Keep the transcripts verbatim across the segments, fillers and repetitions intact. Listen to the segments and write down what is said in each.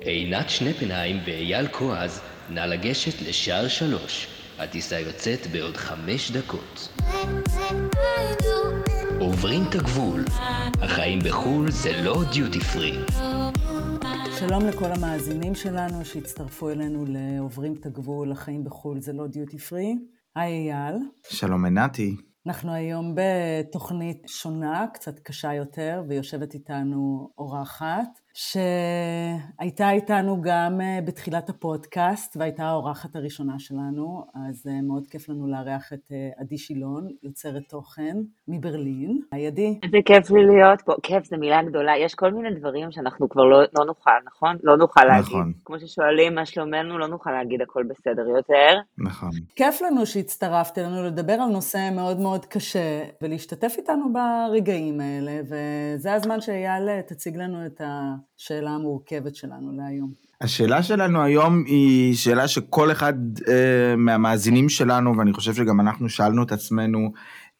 עינת שנפנהיים ואייל כועז, נא לגשת לשער שלוש. הטיסה יוצאת בעוד חמש דקות. עוברים את הגבול. החיים בחול זה לא דיוטי פרי. שלום לכל המאזינים שלנו שהצטרפו אלינו לעוברים את הגבול. החיים בחול זה לא דיוטי פרי. היי אייל. שלום עינתי. אנחנו היום בתוכנית שונה, קצת קשה יותר, ויושבת איתנו אורחת, שהייתה איתנו גם בתחילת הפודקאסט, והייתה האורחת הראשונה שלנו, אז מאוד כיף לנו לארח את עדי שילון, יוצרת תוכן מברלין. היי עדי. זה כיף לי להיות פה, כיף זה מילה גדולה, יש כל מיני דברים שאנחנו כבר לא, לא נוכל, נכון? לא נוכל להגיד. נכון. כמו ששואלים מה שלומנו, לא נוכל להגיד הכל בסדר יותר. נכון. כיף לנו שהצטרפת לנו לדבר על נושא מאוד מאוד קשה, ולהשתתף איתנו ברגעים האלה, וזה הזמן שיעלה, תציג לנו את ה... השאלה המורכבת שלנו להיום. השאלה שלנו היום היא שאלה שכל אחד אה, מהמאזינים שלנו, ואני חושב שגם אנחנו שאלנו את עצמנו,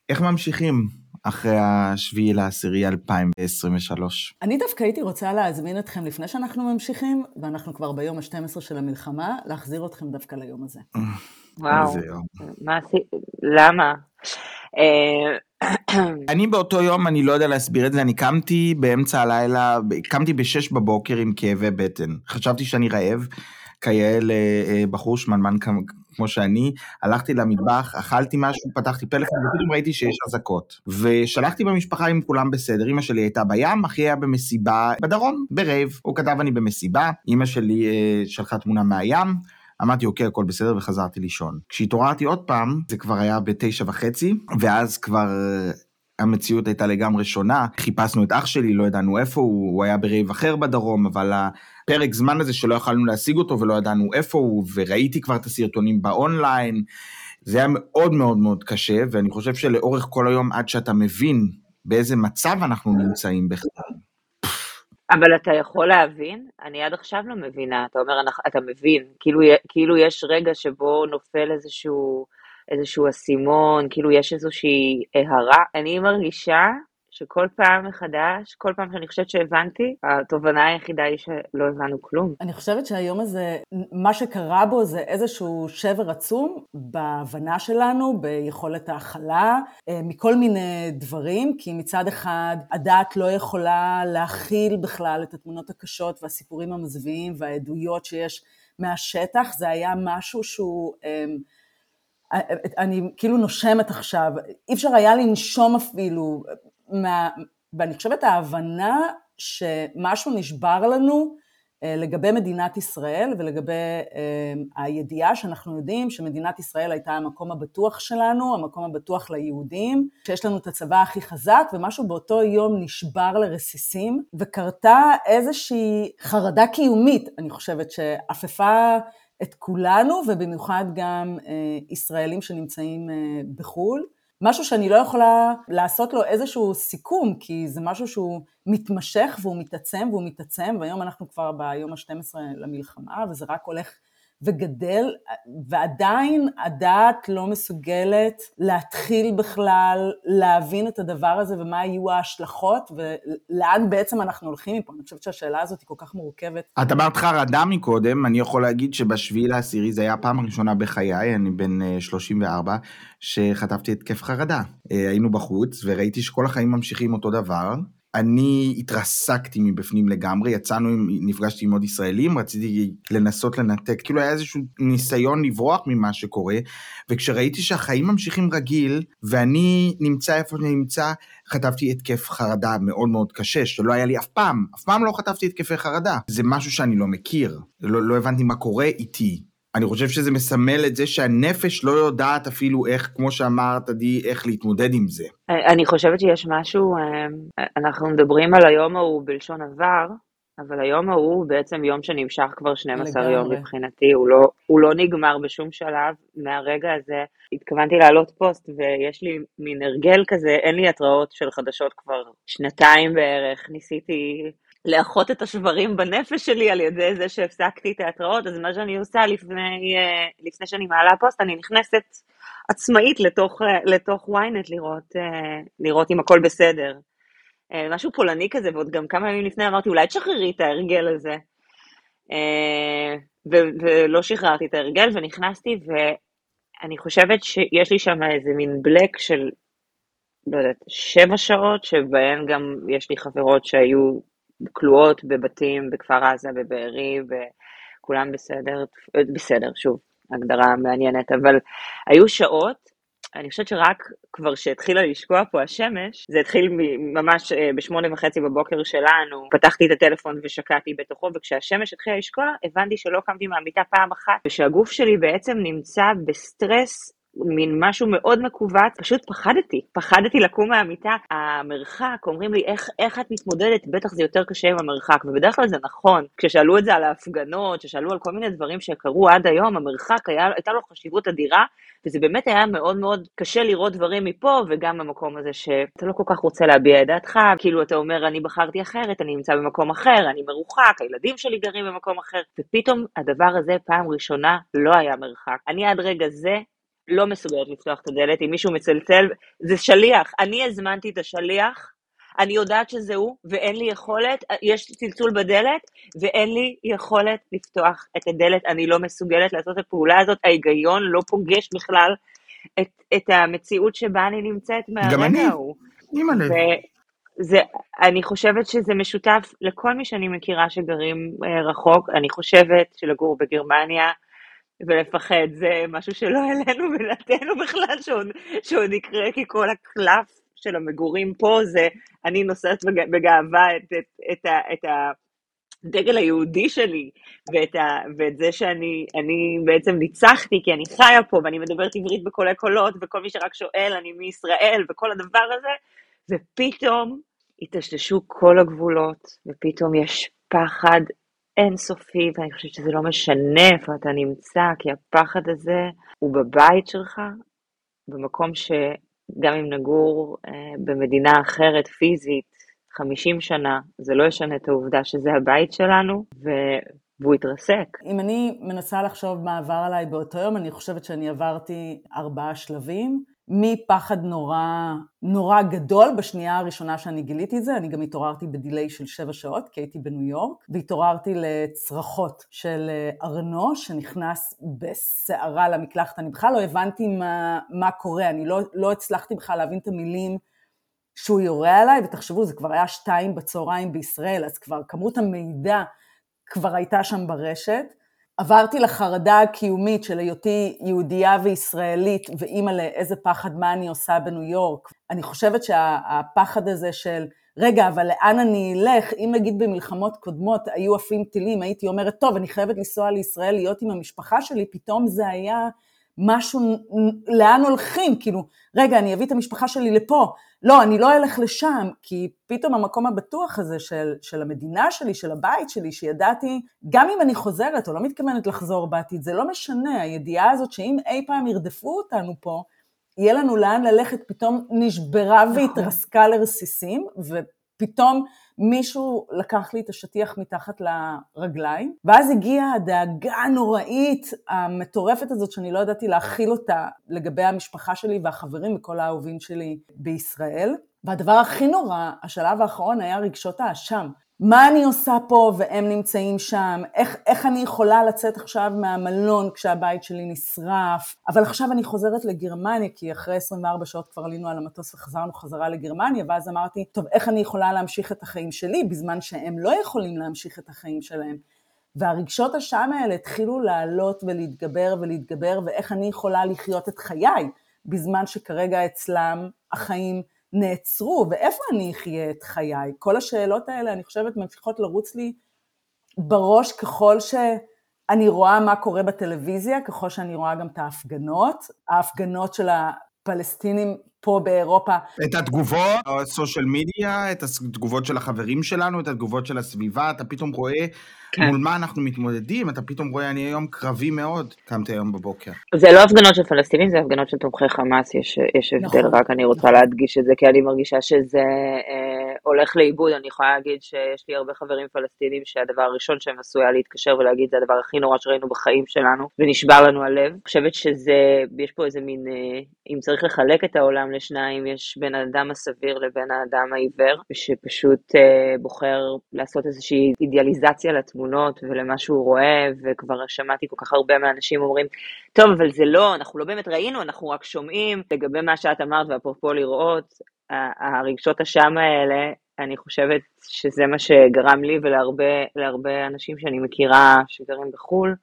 איך ממשיכים אחרי השביעי לעשירי אלפיים עשרים ושלוש? אני דווקא הייתי רוצה להזמין אתכם לפני שאנחנו ממשיכים, ואנחנו כבר ביום ה-שתים עשרה של המלחמה, להחזיר אתכם דווקא ליום הזה. וואו, מה, למה? אני באותו יום, אני לא יודע להסביר את זה, אני קמתי באמצע הלילה, קמתי בשש בבוקר עם כאבי בטן, חשבתי שאני רעב, כאל בחור שמנמן כמו שאני, הלכתי למטבח, אכלתי משהו, פתחתי פלאפון, ראיתי שיש אזעקות, ושלחתי במשפחה עם כולם בסדר, אמא שלי הייתה בים, אחי היה במסיבה בדרום, ברייב, הוא כתב אני במסיבה, אמא שלי שלחה תמונה מהים, אמרתי, אוקיי, הכל בסדר, וחזרתי לישון. כשהתעוררתי עוד פעם, זה כבר היה בתשע וחצי, ואז כבר המציאות הייתה לגמרי שונה, חיפשנו את אח שלי, לא ידענו איפה הוא, הוא היה ברעב אחר בדרום, אבל הפרק זמן הזה שלא יכולנו להשיג אותו, ולא ידענו איפה הוא, וראיתי כבר את הסרטונים באונליין, זה היה מאוד מאוד מאוד קשה, ואני חושב שלאורך כל היום, עד שאתה מבין באיזה מצב אנחנו נמצאים בכלל. אבל אתה יכול להבין? אני עד עכשיו לא מבינה, אתה אומר, אתה מבין, כאילו, כאילו יש רגע שבו נופל איזשהו, איזשהו אסימון, כאילו יש איזושהי ההרה. אני מרגישה שכל פעם מחדש, כל פעם שאני חושבת שהבנתי, התובנה היחידה היא שלא הבנו כלום. אני חושבת שהיום הזה, מה שקרה בו זה איזשהו שבר עצום בהבנה שלנו, ביכולת ההכלה, מכל מיני דברים, כי מצד אחד הדעת לא יכולה להכיל בכלל את התמונות הקשות והסיפורים המזוויים והעדויות שיש מהשטח, זה היה משהו שהוא... אני כאילו נושמת עכשיו, אי אפשר היה לנשום אפילו... מה, ואני חושבת ההבנה שמשהו נשבר לנו אה, לגבי מדינת ישראל ולגבי אה, הידיעה שאנחנו יודעים שמדינת ישראל הייתה המקום הבטוח שלנו, המקום הבטוח ליהודים, שיש לנו את הצבא הכי חזק ומשהו באותו יום נשבר לרסיסים וקרתה איזושהי חרדה קיומית, אני חושבת שאפפה את כולנו ובמיוחד גם אה, ישראלים שנמצאים אה, בחו"ל. משהו שאני לא יכולה לעשות לו איזשהו סיכום, כי זה משהו שהוא מתמשך והוא מתעצם והוא מתעצם, והיום אנחנו כבר ביום ה-שתים עשרה למלחמה, וזה רק הולך וגדל, ועדיין הדעת לא מסוגלת להתחיל בכלל, להבין את הדבר הזה ומה יהיו ההשלכות, ולאן בעצם אנחנו הולכים מפה. אני חושבת שהשאלה הזאת היא כל כך מורכבת. את אמרת חרדה מקודם, אני יכול להגיד שבשביל העשירי, זה היה הפעם הראשונה בחיי, אני בן שלושים וארבע, שחטפתי התקף חרדה. היינו בחוץ וראיתי שכל החיים ממשיכים אותו דבר, אני התרסקתי מבפנים לגמרי, יצאנו, נפגשתי עם עוד ישראלים, רציתי לנסות לנתק, כאילו היה איזשהו ניסיון לברוח ממה שקורה, וכשראיתי שהחיים ממשיכים רגיל, ואני נמצא איפה אני נמצא, חטפתי התקף חרדה מאוד מאוד קשה, שלא היה לי אף פעם, אף פעם לא חטפתי התקפי חרדה, זה משהו שאני לא מכיר, לא, לא הבנתי מה קורה איתי, אני חושב שזה מסמל את זה שהנפש לא יודעת אפילו איך, כמו שאמרת עדי, איך להתמודד עם זה. אני חושבת שיש משהו, אנחנו מדברים על היום ההוא בלשון עבר, אבל היום ההוא בעצם יום שנמשך כבר שנים עשר יום מבחינתי, הוא לא, הוא לא נגמר בשום שלב, מהרגע הזה התכוונתי לעלות פוסט ויש לי מין הרגל כזה, אין לי התראות של חדשות כבר שנתיים בערך, ניסיתי... לאחות את השברים בנפש שלי על ידי זה שהפסקתי את ההתראות, אז מה שאני עושה לפני, לפני שאני מעלה פוסט, אני נכנסת עצמאית לתוך, לתוך וויינט לראות, לראות אם הכל בסדר. משהו פולני כזה, ועוד גם כמה ימים לפני אמרתי, אולי תשחררי את ההרגל הזה. ולא שחררתי את הרגל, ונכנסתי, ואני חושבת שיש לי שם איזה מין בלק של, לא יודעת, שבע שעות, שבהן גם יש לי חברות שהיו כלואות בבתים, בכפר עזה, בבארי, וכולם בסדר, בסדר, שוב, הגדרה מעניינת, אבל היו שעות, אני חושבת שרק כבר שהתחילה לשקוע פה השמש, זה התחיל ממש בשמונה וחצי בבוקר שלנו, פתחתי את הטלפון ושקעתי בתוכו, וכשהשמש התחילה לשקוע, הבנתי שלא קמתי מהמיטה פעם אחת, ושהגוף שלי בעצם נמצא בסטרס, מין משהו מאוד מקווץ, פשוט פחדתי, פחדתי לקום מהמיטה, המרחק, אומרים לי, איך, איך את מתמודדת, בטח זה יותר קשה עם המרחק, ובדרך כלל זה נכון, כששאלו את זה על ההפגנות, כששאלו על כל מיני דברים שקרו עד היום, המרחק היה, הייתה לו חשיבות אדירה, וזה באמת היה מאוד מאוד קשה לראות דברים מפה, וגם במקום הזה שאתה לא כל כך רוצה להביע את דעתך, כאילו אתה אומר, אני בחרתי אחרת, אני נמצא במקום אחר, אני מרוחק, הילדים שלי גרים במקום אחר, ופתאום הדבר הזה פעם ראשונה לא היה מרחק. אני עד רגע זה לא מסוגלת לפתוח את הדלת, אם מישהו מצלצל, זה שליח, אני הזמנתי את השליח, אני יודעת שזה הוא, ואין לי יכולת, יש צלצול בדלת, ואין לי יכולת לפתוח את הדלת, אני לא מסוגלת לעשות את הפעולה הזאת, ההיגיון לא פוגש בכלל את, את המציאות שבה אני נמצאת מהרגע ההוא. גם אני, אימא'לה. זה, אני חושבת שזה משותף לכל מי שאני מכירה שגרים רחוק, אני חושבת שלגור בגרמניה, ולפחד, זה משהו שלא אלינו ולתנו בכלל שעוד יקרה, כי כל הקלף של המגורים פה זה, אני נושאת בגאווה את, את, את, את הדגל היהודי שלי, ואת, ה, ואת זה שאני אני בעצם ניצחתי, כי אני חיה פה, ואני מדברת עברית בכל הקולות, וכל מי שרק שואל, אני מישראל, וכל הדבר הזה, ופתאום התשלשו כל הגבולות, ופתאום יש פחד, אינסופי, ואני חושבת שזה לא משנה איפה אתה נמצא, כי הפחד הזה הוא בבית שלך, במקום שגם אם נגור במדינה אחרת פיזית, חמישים שנה, זה לא ישנה את העובדה שזה הבית שלנו, ו... והוא התרסק. אם אני מנסה לחשוב מה עבר עליי באותו יום, אני חושבת שאני עברתי ארבעה שלבים, מפחד נורא, נורא גדול, בשנייה הראשונה שאני גיליתי את זה, אני גם התעוררתי בדילי של שבע שעות, כי הייתי בניו יורק, והתעוררתי לצרחות של ארנו, שנכנס בסערה למקלחת, אני בכלל לא הבנתי מה, מה קורה, אני לא, לא הצלחתי בכלל להבין את המילים שהוא יורה עליי, ותחשבו, זה כבר היה שתיים בצהריים בישראל, אז כבר כמות המידע כבר הייתה שם ברשת, עברתי לחרדה הקיומית של היותי יהודייה וישראלית, ואימא לאיזה פחד מה אני עושה בניו יורק. אני חושבת שהפחד הזה של, רגע, אבל לאן אני אלך? אם נגיד במלחמות קודמות היו עפים טילים, הייתי אומרת, טוב, אני חייבת לנסוע לישראל, להיות עם המשפחה שלי, פתאום זה היה משהו, לאן הולכים? כאילו, רגע, אני אביא את המשפחה שלי לפה. לא, אני לא אלך לשם, כי פתאום המקום הבטוח הזה של, של המדינה שלי, של הבית שלי, שידעתי, גם אם אני חוזרת או לא מתכוונת לחזור בעתיד, זה לא משנה, הידיעה הזאת שאם אי פעם ירדפו אותנו פה, יהיה לנו לאן ללכת, פתאום נשברה והתרסקה לרסיסים, ופתאום מישהו לקח לי את השטיח מתחת לרגליים, ואז הגיעה הדאגה הנוראית, המטורפת הזאת, שאני לא ידעתי להכיל אותה לגבי המשפחה שלי והחברים וכל האהובים שלי בישראל. והדבר הכי נורא, השלב האחרון היה רגשות האשם. מה אני עושה פה והם נמצאים שם? איך, איך אני יכולה לצאת עכשיו מהמלון כשהבית שלי נשרף? אבל עכשיו אני חוזרת לגרמניה, כי אחרי עשרים וארבע שעות כבר עלינו על המטוס וחזרנו חזרה לגרמניה, ואז אמרתי, טוב, איך אני יכולה להמשיך את החיים שלי, בזמן שהם לא יכולים להמשיך את החיים שלהם? והרגשות השם האלה התחילו לעלות ולהתגבר ולהתגבר, ואיך אני יכולה לחיות את חיי, בזמן שכרגע אצלם החיים נעצרו, ואיפה אני אחיה את חיי? כל השאלות האלה, אני חושבת, ממשיכות לרוץ לי בראש, ככל שאני רואה מה קורה בטלוויזיה, ככל שאני רואה גם את ההפגנות, ההפגנות של הפלסטינים פה באירופה. את התגובות, הסושיאל מדיה, את התגובות של החברים שלנו, את התגובות של הסביבה, אתה פתאום רואה כן. מול מה אנחנו מתמודדים, אתה פתאום רואה, אני היום קרבי מאוד, קמתי היום בבוקר. זה לא הפגנות של פלסטינים, זה הפגנות של תומכי חמאס, יש, יש נכון. הבדל, רק אני רוצה נכון. להדגיש את זה, כי אני מרגישה שזה אה, הולך לאיבוד. אני יכולה להגיד שיש לי הרבה חברים פלסטינים שהדבר הראשון שהם עשו היה להתקשר ולהגיד זה הדבר הכי נורא שראינו בחיים שלנו, ונשבר לנו הלב. אני חושבת שזה, יש פה איזה מין, אם צריך לחלק את העולם לשניים, יש בין האדם הסביר לבין האדם העיוור, שפשוט בוחר לעשות איזושהי אידיאליזציה לתמונות ולמה שהוא רואה, וכבר שמעתי כל כך הרבה מהאנשים אומרים, טוב, אבל זה לא, אנחנו לא באמת ראינו, אנחנו רק שומעים. לגבי מה שאת אמרת ואפרופו לראות, הרגשות השם האלה, אני חושבת שזה מה שגרם לי ולהרבה להרבה אנשים שאני מכירה שגרים בחול,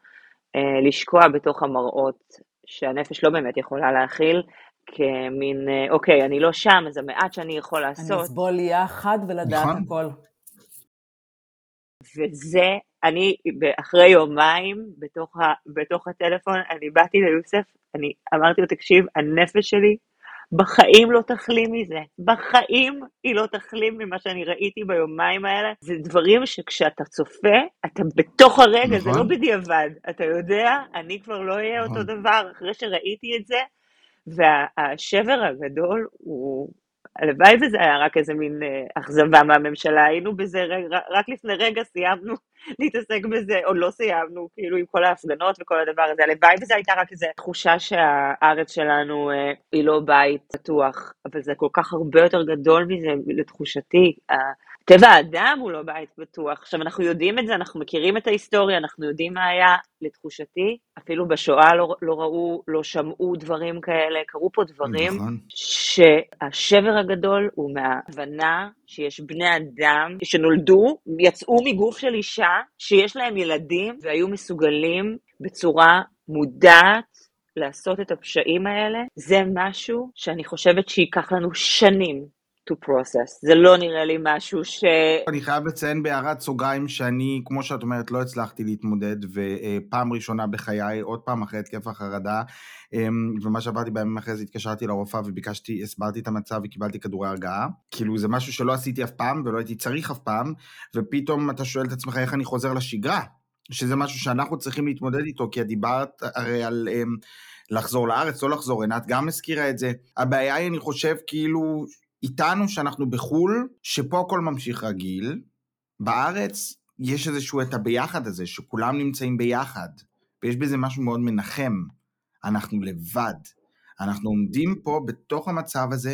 לשקוע בתוך המראות שהנפש לא באמת יכולה להכיל, כמין, אוקיי, אני לא שם, אז המעט שאני יכול לעשות. אני אסבול יהיה חד ולדעת נכון. הכל. וזה, אני אחרי יומיים, בתוך, ה, בתוך הטלפון, אני באתי ליוסף, אני אמרתי לו, תקשיב, הנפש שלי, בחיים לא תחלים מזה, בחיים היא לא תחלים ממה שאני ראיתי ביומיים האלה. זה דברים שכשאתה צופה, אתה בתוך הרגע, זה לא בדיעבד, אתה יודע, אני כבר לא אהיה אותו דבר, אחרי שראיתי את זה, והשבר הגדול הוא, הלוואי וזה היה רק איזה מין אכזבה מהממשלה, היינו בזה, רק לפני רגע סיימנו להתעסק בזה, עוד לא סיימנו, כאילו עם כל ההפגנות וכל הדבר הזה, הלוואי וזה הייתה רק איזה תחושה שהארץ שלנו היא לא בית פתוח, אבל זה כל כך הרבה יותר גדול מזה לתחושתי, טבע האדם הוא לא בית פתוח, עכשיו אנחנו יודעים את זה, אנחנו מכירים את ההיסטוריה, אנחנו יודעים מה היה לתחושתי, אפילו בשואה לא, לא ראו, לא שמעו דברים כאלה, קראו פה דברים, נכון. שהשבר הגדול הוא מההבנה שיש בני אדם שנולדו, יצאו מגוף של אישה, שיש להם ילדים והיו מסוגלים בצורה מודעת, לעשות את הפשעים האלה, זה משהו שאני חושבת שיקח לנו שנים, to process. זה לא נראה לי משהו ש... אני חייב לציין בהערת סוגריים שאני, כמו שאת אומרת, לא הצלחתי להתמודד, ופעם ראשונה בחיי, עוד פעם אחרי התקף החרדה, ומה שעברתי בימים אחרי זה, התקשרתי לרופאה וביקשתי, הסברתי את המצב וקיבלתי כדורי הרגעה. כאילו זה משהו שלא עשיתי אף פעם, ולא הייתי צריך אף פעם, ופתאום אתה שואל את עצמך איך אני חוזר לשגרה, שזה משהו שאנחנו צריכים להתמודד איתו, כי הדיברת הרי על... לחזור לארץ, לא לחזור, עינת גם הזכירה את זה. הבעיה היא, אני חושב, כאילו... איתנו שאנחנו בחול, שפה הכל ממשיך רגיל, בארץ יש איזשהו את הביחד הזה, שכולם נמצאים ביחד, ויש בזה משהו מאוד מנחם, אנחנו לבד, אנחנו עומדים פה בתוך המצב הזה,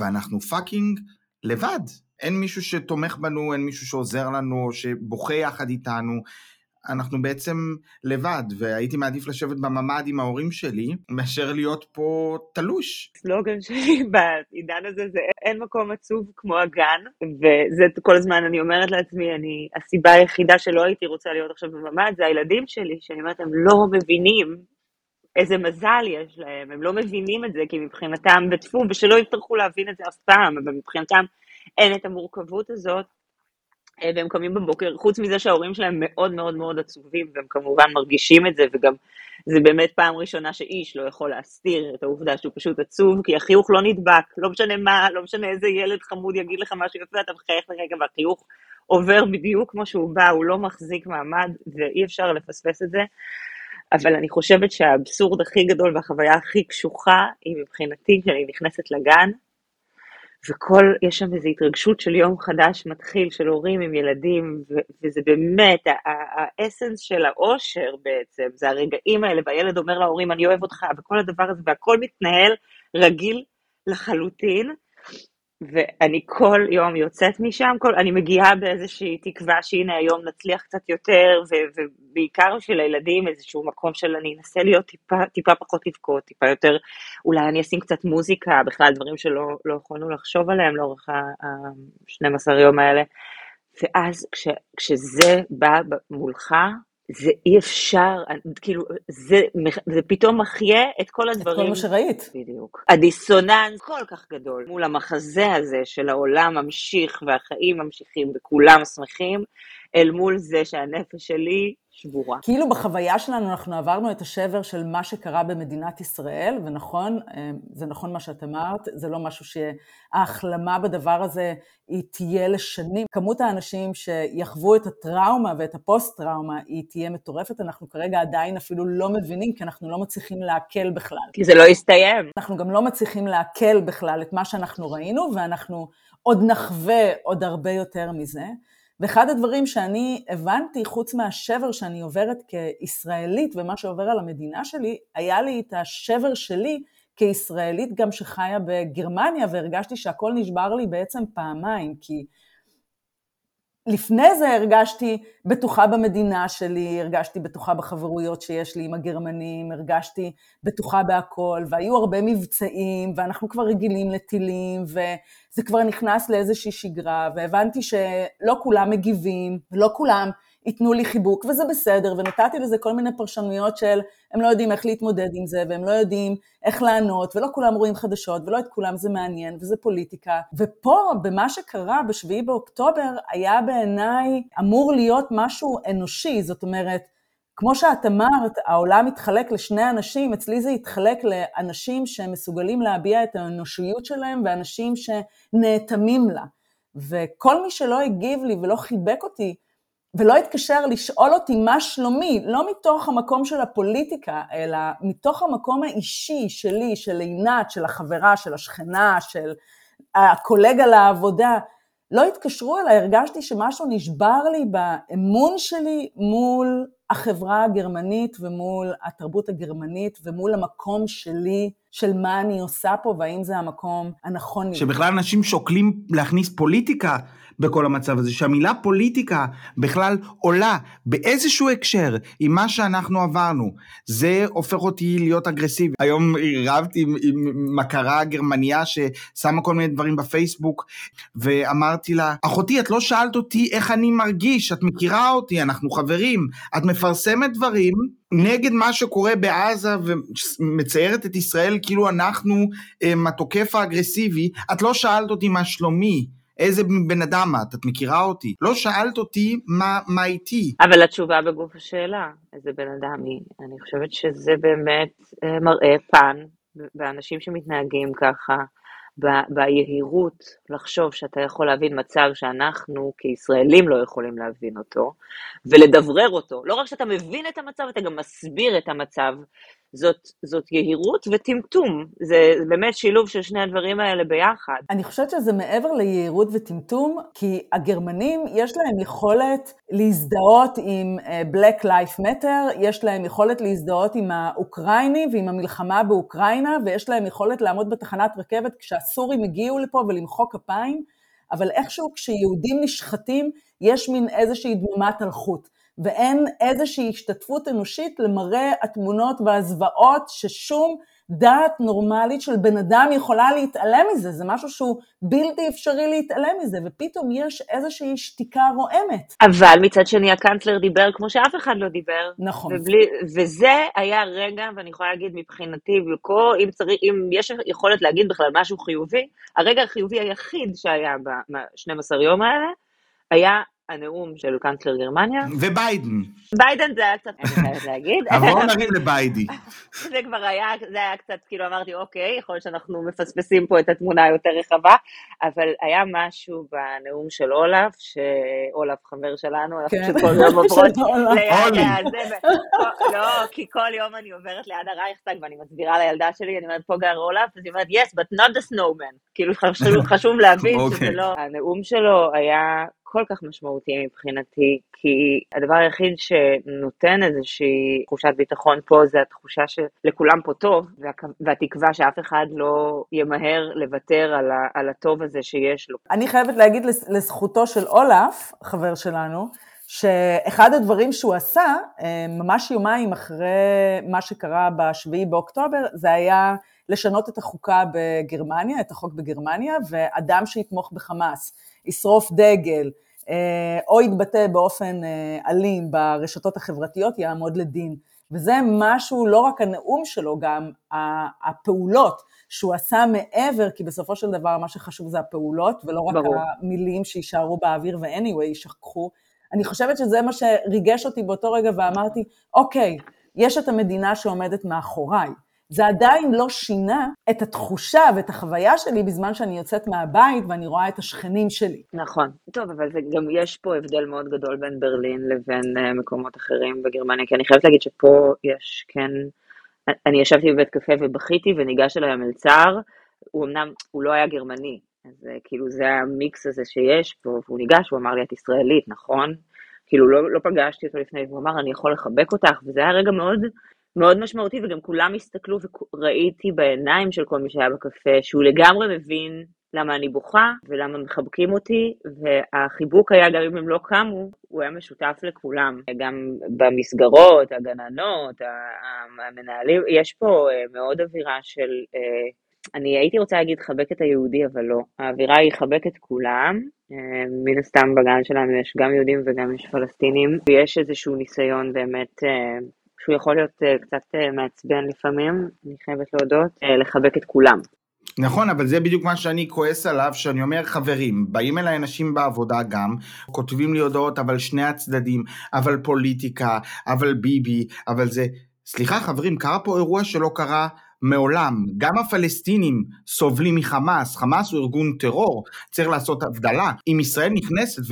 ואנחנו פאקינג לבד, אין מישהו שתומך בנו, אין מישהו שעוזר לנו, שבוכה יחד איתנו, אנחנו בעצם לבד, והייתי מעדיף לשבת בממד עם ההורים שלי, מאשר להיות פה תלוש. הסלוגן שלי בעידן הזה זה אין מקום עצוב כמו הגן, וזה כל הזמן אני אומרת לעצמי, אני, הסיבה היחידה שלא הייתי רוצה להיות עכשיו בממד, זה הילדים שלי, שאני אומרת, הם לא מבינים איזה מזל יש להם, הם לא מבינים את זה, כי מבחינתם בטפו, ושלא יצטרכו להבין את זה אף פעם, אבל מבחינתם אין את המורכבות הזאת, והם קמים בבוקר, חוץ מזה שההורים שלהם מאוד מאוד מאוד עצובים, והם כמובן מרגישים את זה, וגם זה באמת פעם ראשונה שאיש לא יכול להסתיר את העובדה שהוא פשוט עצוב, כי החיוך לא נדבק, לא משנה מה, לא משנה איזה ילד חמוד יגיד לך משהו יפה, אתה מחייך לרגע, והחיוך עובר בדיוק כמו שהוא בא, הוא לא מחזיק מעמד, ואי אפשר לפספס את זה, אבל אני חושבת שהאבסורד הכי גדול, והחוויה הכי קשוחה, היא מבחינתי כשאני נכנסת לגן, וכל, יש שם איזו התרגשות של יום חדש מתחיל, של הורים עם ילדים, ו- וזה באמת, האסנס של האושר בעצם, זה הרגעים האלה, והילד אומר להורים, אני אוהב אותך, וכל הדבר הזה, והכל מתנהל רגיל לחלוטין, ואני כל יום יוצאת משם, כל, אני מגיעה באיזושהי תקווה, שהנה היום נצליח קצת יותר, ו- ובעיקר של הילדים, איזשהו מקום של אני אנסה להיות טיפה, טיפה פחות לבכות, טיפה יותר, אולי אני אשים קצת מוזיקה, בכלל דברים שלא לא יכולנו לחשוב עליהם, לאורך ה-שנים עשר יום האלה, ואז כש, כשזה בא מולך, זה אי אפשר, כאילו, זה, זה פתאום מחיה את כל הדברים. את כל מה שראית. בדיוק. הדיסוננס כל כך גדול. מול המחזה הזה של העולם ממשיך והחיים ממשיכים וכולם שמחים, אל מול זה שהנפש שלי שבורה. כאילו בחוויה שלנו אנחנו עברנו את השבר של מה שקרה במדינת ישראל, ונכון, זה נכון מה שאת אמרת, זה לא משהו שההחלמה בדבר הזה היא תהיה לשנים. כמות האנשים שיחוו את הטראומה ואת הפוסט-טראומה היא תהיה מטורפת, אנחנו כרגע עדיין אפילו לא מבינים, כי אנחנו לא מצליחים להקל בכלל. כי זה לא יסתיים. אנחנו גם לא מצליחים להקל בכלל את מה שאנחנו ראינו, ואנחנו עוד נחווה עוד הרבה יותר מזה. ואחד הדברים שאני הבנתי, חוץ מהשבר שאני עוברת כישראלית, ומה שעובר על המדינה שלי, היה לי את השבר שלי כישראלית גם שחיה בגרמניה, והרגשתי שהכל נשבר לי בעצם פעמיים, כי לפני זה הרגשתי בטוחה במדינה שלי, הרגשתי בטוחה בחברויות שיש לי עם הגרמנים, הרגשתי בטוחה בהכל, והיו הרבה מבצעים, ואנחנו כבר רגילים לטילים, וזה כבר נכנס לאיזושהי שגרה, והבנתי שלא כולם מגיבים, ולא כולם ייתנו לי חיבוק, וזה בסדר, ונתתי לזה כל מיני פרשנויות של, הם לא יודעים איך להתמודד עם זה, והם לא יודעים איך לענות, ולא כולם רואים חדשות, ולא את כולם זה מעניין, וזה פוליטיקה. ופה, במה שקרה בשביעי באוקטובר, היה בעיניי אמור להיות משהו אנושי, זאת אומרת, כמו שאת אמרת, העולם התחלק לשני אנשים, אצלי זה התחלק לאנשים שמסוגלים להביע את האנושיות שלהם, ואנשים שנאטמים לה. וכל מי שלא הגיב לי ולא חיבק אותי, ולא התקשר לשאול אותי מה שלומי, לא מתוך המקום של הפוליטיקה, אלא מתוך המקום האישי שלי, של עינת, של החברה, של השכנה, של הקולגה לעבודה, לא התקשרו אליי, הרגשתי שמשהו נשבר לי באמון שלי מול החברה הגרמנית ומול התרבות הגרמנית ומול המקום שלי של מה אני עושה פה והאם זה המקום הנכון. שבכלל אנשים שוקלים להכניס פוליטיקה בכל המצב הזה, שהמילה פוליטיקה בכלל עולה באיזשהו הקשר עם מה שאנחנו עברנו, זה הופך אותי להיות אגרסיבי. היום רבתי עם, עם מכרה גרמניה ששמה כל מיני דברים בפייסבוק, ואמרתי לה, אחותי, את לא שאלת אותי איך אני מרגיש, את מכירה אותי, אנחנו חברים, את מפרסמת דברים נגד מה שקורה בעזה, ומציירת את ישראל כאילו אנחנו התוקף האגרסיבי, את לא שאלת אותי מה שלומי, איזה בן אדם את, את מכירה אותי, לא שאלת אותי מה, מה איתי. אבל התשובה בגוף השאלה, איזה בן אדם היא, אני חושבת שזה באמת מראה פן, באנשים שמתנהגים ככה, ביהירות לחשוב שאתה יכול להבין מצב שאנחנו כישראלים לא יכולים להבין אותו, ולדברר אותו. לא רק שאתה מבין את המצב, אתה גם מסביר את המצב. זאת, זאת יהירות וטמטום. זה באמת שילוב של שני הדברים האלה ביחד. אני חושבת שזה מעבר ליהירות וטמטום, כי הגרמנים יש להם יכולת להזדהות עם Black Life Matter, יש להם יכולת להזדהות עם האוקראיני ועם המלחמה באוקראינה, ויש להם יכולת לעמוד בתחנת רכבת כשהסורים הגיעו לפה ולמחוא כפיים, אבל איכשהו כשיהודים נשחטים, יש מין איזושהי דממת הלכות. ואין איזושהי השתתפות אנושית למראה התמונות והזוועות ששום דעת נורמלית של בן אדם יכולה להתעלם מזה, זה משהו שהוא בלתי אפשרי להתעלם מזה, ופתאום יש איזושהי שתיקה רועמת. אבל מצד שני הקנצלר דיבר כמו שאף אחד לא דיבר. נכון. ובלי, וזה היה רגע, ואני יכולה להגיד מבחינתי, ולכל, אם, צריך, אם יש יכולת להגיד בכלל משהו חיובי, הרגע החיובי היחיד שהיה ב-שנים עשר יום האלה, היה הנאום של קנצלר גרמניה. וביידן. ביידן זה היה קצת, אני חייבת להגיד. אבל לא נרים לביידי. זה כבר היה, זה היה קצת, כאילו אמרתי, אוקיי, יכול להיות שאנחנו מפספסים פה את התמונה היותר רחבה, אבל היה משהו בנאום של אולף, שאולף חבר שלנו, אנחנו פשוט כל יום עוברות ליד הזה. לא, כי כל יום אני עוברת ליד הרייכסטאג, ואני מסבירה לילדה שלי, אני אומרת, פה גר אולף, אז היא אומרת, yes, but not the snowman. כאילו חשוב להבין שזה לא. הנאום שלו היה כל כך משמעותי מבחינתי, כי הדבר היחיד שנותן איזושהי תחושת ביטחון פה, זה התחושה שלכולם פה טוב, והתקווה שאף אחד לא ימהר לוותר על הטוב הזה שיש לו. אני חייבת להגיד לזכותו של אולף, חבר שלנו, שאחד הדברים שהוא עשה, ממש יומיים אחרי מה שקרה בשביעי באוקטובר, זה היה לשנות את החוקה בגרמניה, את החוק בגרמניה, ואדם שיתמוך בחמאס, ישרוף דגל, או יתבטא באופן אלים ברשתות החברתיות, יעמוד לדין. וזה משהו, לא רק הנאום שלו, גם הפעולות שהוא עשה מעבר, כי בסופו של דבר מה שחשוב זה הפעולות, ולא רק ברור. המילים שישארו באוויר, ו-anyway, ישכחו, אני חושבת שזה מה שריגש אותי באותו רגע, ואמרתי, אוקיי, יש את המדינה שעומדת מאחוריי. זה עדיין לא שינה את התחושה ואת החוויה שלי בזמן שאני יוצאת מהבית ואני רואה את השכנים שלי. נכון. טוב, אבל גם יש פה הבדל מאוד גדול בין ברלין לבין מקומות אחרים בגרמניה, כי אני חייבת להגיד שפה יש, כן, אני ישבתי בבית קפה ובכיתי וניגש אליי המלצר, הוא אמנם, הוא לא היה גרמני, אז כאילו זה המיקס הזה שיש פה, והוא ניגש, הוא אמר לי, את ישראלית, נכון? כאילו לא, לא פגשתי אותו לפני, והוא אמר, אני יכול לחבק אותך, וזה היה רגע מאוד... מאוד משמעותי, וגם כולם הסתכלו וראיתי בעיניים של כל מי שהיה בקפה, שהוא לגמרי מבין למה אני בוכה ולמה מחבקים אותי, והחיבוק היה, גם אם הם לא קמו, הוא היה משותף לכולם, גם במסגרות, הגננות, המנהלים, יש פה מאוד אווירה של, אני הייתי רוצה להגיד חבק את היהודי, אבל לא, האווירה היא חבק את כולם, מן הסתם בגן שלנו יש גם יהודים וגם יש פלסטינים, ויש איזשהו ניסיון באמת, שהוא יכול להיות קצת מעצבן לפעמים, אני חייבת להודות, לחבק את כולם. נכון, אבל זה בדיוק מה שאני כועס עליו, שאני אומר, חברים, באים אליי אנשים בעבודה גם, כותבים לי הודעות, אבל שני הצדדים, אבל פוליטיקה, אבל ביבי, אבל זה... סליחה חברים, קרה פה אירוע שלא קרה מעולם, גם הפלסטינים סובלים מחמאס, חמאס הוא ארגון טרור, צריך לעשות הבדלה, אם ישראל נכנסת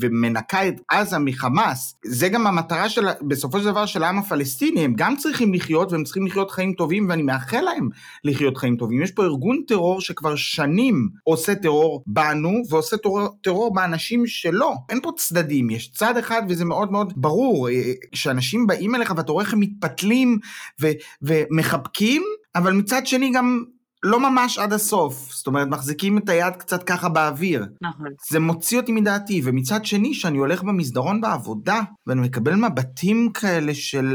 ומנקה את עזה מחמאס, זה גם המטרה של, בסופו של דבר של העם הפלסטיני, הם גם צריכים לחיות, והם צריכים לחיות חיים טובים, ואני מאחל להם לחיות חיים טובים, יש פה ארגון טרור שכבר שנים עושה טרור בנו, ועושה טרור, טרור באנשים שלו, אין פה צדדים, יש צד אחד, וזה מאוד מאוד ברור, כשאנשים באים אליך, ואתה רואה איך הם מתפתלים, ו- ומחבקים, אבל מצד שני גם לא ממש עד הסוף, זאת אומרת, מחזיקים את היד קצת ככה באוויר. נכון. זה מוציא אותי מדעתי, ומצד שני, שאני הולך במסדרון בעבודה, ואני מקבל מבטים כאלה של,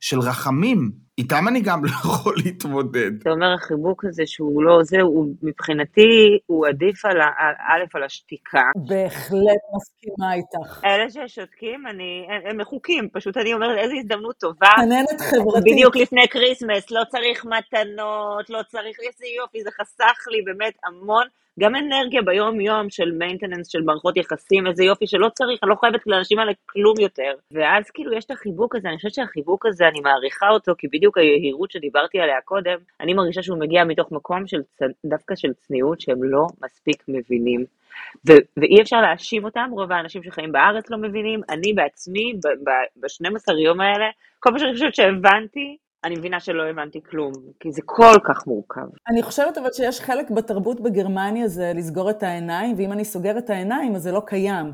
של רחמים, איתם אני גם לא יכול להתמודד. אתה אומר, החיבוק הזה שהוא לא עוזר, מבחינתי הוא עדיף על, א', על השתיקה. בהחלט מסכימה איתך. אלה ששותקים, אני, הם מחוקים, פשוט אני אומרת, איזו הזדמנות טובה. תננת חברתית. בדיוק לפני קריסמס, לא צריך מתנות, לא צריך, איזה יופי, זה חסך לי באמת המון. גם אנרגיה ביום יום של מיינטננס, של מערכות יחסים, איזה יופי שלא צריך, אני לא חייבת לאנשים האלה כלום יותר. ואז כאילו יש את החיבוק הזה, אני חושבת שהחיבוק הזה, אני מעריכה אותו, כי בדיוק ההירות שדיברתי עליה קודם, אני מרגישה שהוא מגיע מתוך מקום של, דווקא של צניעות, שהם לא מספיק מבינים. ו- ואי אפשר להאשים אותם, רוב האנשים שחיים בארץ לא מבינים, אני בעצמי, ב-שנים עשר יום האלה, כל מה שאני חושבת שהבנתי, אני מבינה שלא הבנתי כלום, כי זה כל כך מורכב. אני חושבת אבל שיש חלק בתרבות בגרמניה זה לסגור את העיניים, ואם אני סוגר את העיניים אז זה לא קיים.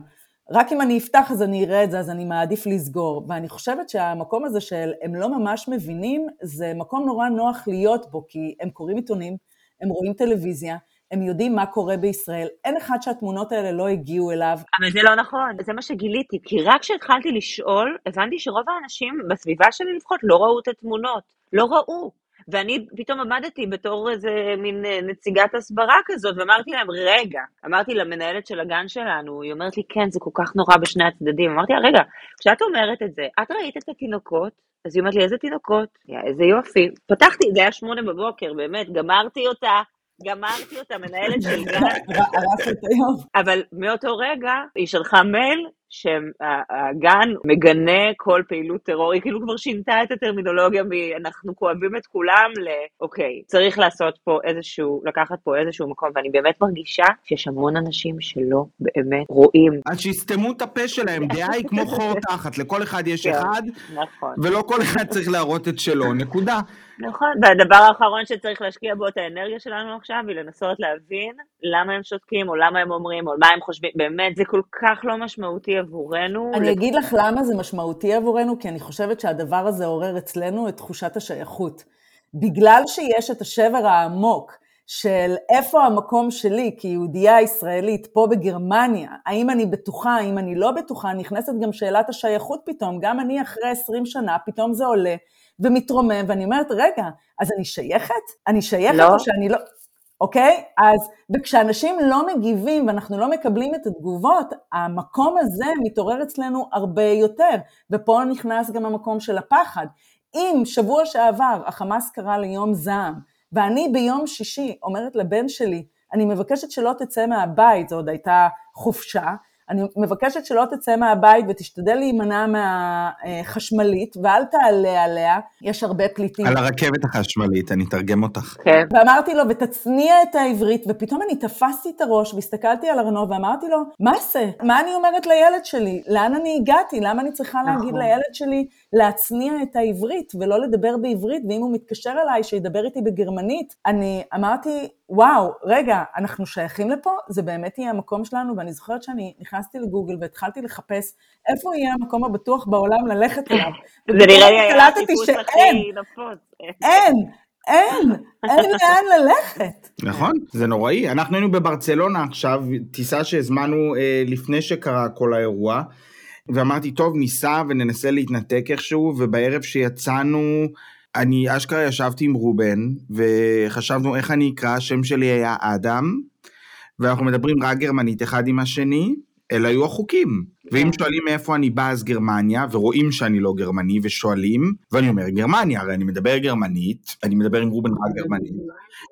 רק אם אני אפתח אז אני אראה את זה, אז אני מעדיף לסגור. ואני חושבת שהמקום הזה שהם לא ממש מבינים, זה מקום נורא נוח להיות בו, כי הם קוראים עיתונים, הם רואים טלוויזיה, הם יודעים מה קורה בישראל, אין אחד שהתמונות האלה לא הגיעו אליו. אבל זה לא נכון, זה מה שגיליתי, כי רק כשהתחלתי לשאול, הבנתי שרוב האנשים בסביבה שלי לפחות לא ראו את התמונות, לא ראו, ואני פתאום עמדתי בתור איזה מין נציגת הסברה כזאת, ואמרתי להם, רגע, אמרתי למנהלת של הגן שלנו, היא אומרת לי, כן, זה כל כך נורא בשני הצדדים, אמרתי לה, רגע, כשאת אומרת את זה, את ראית את התינוקות? אז היא אומרת לי, איזה תינוקות? איזה יופי, פתחתי, זה היה שמונה בבוקר, באמת, גמרתי אותה. גמרתי אותה, מנהלת של גן, אבל מאותו רגע היא שלחה מייל שהגן מגנה כל פעילות טרור, היא כאילו כבר שינתה את הטרמינולוגיה, ואנחנו כואבים את כולם לאוקיי, צריך לעשות פה איזשהו, לקחת פה איזשהו מקום, ואני באמת מרגישה שיש המון אנשים שלא באמת רואים. אז שיסתמו את הפה שלהם, דעה היא כמו חור תחת, לכל אחד יש אחד, ולא כל אחד צריך להראות את שלו, נקודה. נכון, והדבר האחרון שצריך להשקיע בו את האנרגיה שלנו עכשיו, היא לנסות להבין למה הם שותקים, או למה הם אומרים, או מה הם חושבים, באמת, זה כל כך לא משמעותי עבורנו. אני אגיד לך למה זה משמעותי עבורנו, כי אני חושבת שהדבר הזה עורר אצלנו את תחושת השייכות. בגלל שיש את השבר העמוק של איפה המקום שלי, כיהודייה ישראלית, פה בגרמניה, האם אני בטוחה, האם אני לא בטוחה, נכנסת גם שאלת השייכות פתאום, גם אני אחרי עשרים שנה, פתאום זה עולה ומתרומם, ואני אומרת, רגע, אז אני שייכת? אני שייכת לא. או שאני לא... אוקיי? אז וכשאנשים לא מגיבים ואנחנו לא מקבלים את התגובות, המקום הזה מתעורר אצלנו הרבה יותר, ופה נכנס גם המקום של הפחד. אם שבוע שעבר החמאס קרא ליום זעם, ואני ביום שישי אומרת לבן שלי, אני מבקשת שלא תצא מהבית, זו עוד הייתה חופשה, אני מבקשת שלא תצא מהבית ותשתדל להימנע מהחשמלית, ואל תעלה עליה, יש הרבה פליטים. על הרכבת החשמלית, אני אתרגם אותך. כן. ואמרתי לו, ותצניע את העברית, ופתאום אני תפסתי את הראש, והסתכלתי על ארנו, ואמרתי לו, מה זה? מה אני אומרת לילד שלי? לאן אני הגעתי? למה אני צריכה להגיד לילד שלי להצניע את העברית, ולא לדבר בעברית, ואם הוא מתקשר אליי, שידבר איתי בגרמנית, אני אמרתי, וואו, רגע, אנחנו שייכים לפה, זה באמת יהיה המקום שלנו, ואני זוכרת שאני נכנסתי לגוגל והתחלתי לחפש איפה יהיה המקום הבטוח בעולם ללכת אליו. זה נראה לי היה הטיפוס הכי נפוץ. אין, אין, אין לאן ללכת. נכון, זה נוראי. אנחנו היינו בברצלונה עכשיו, טיסה שהזמנו לפני שקרה כל האירוע, ואמרתי, טוב, ניסע וננסה להתנתק איכשהו, ובערב שיצאנו... אני אשכרה ישבתי עם רובן, וחשבנו איך אני אקרא, השם שלי היה אדם, ואנחנו מדברים רק גרמנית אחד עם השני, אלה היו החוקים. ואם שואלים מאיפה אני בא אז גרמניה, ורואים שאני לא גרמני, ושואלים, ואני אומר גרמניה, הרי אני מדבר גרמנית, אני מדבר עם רובן רק גרמנית.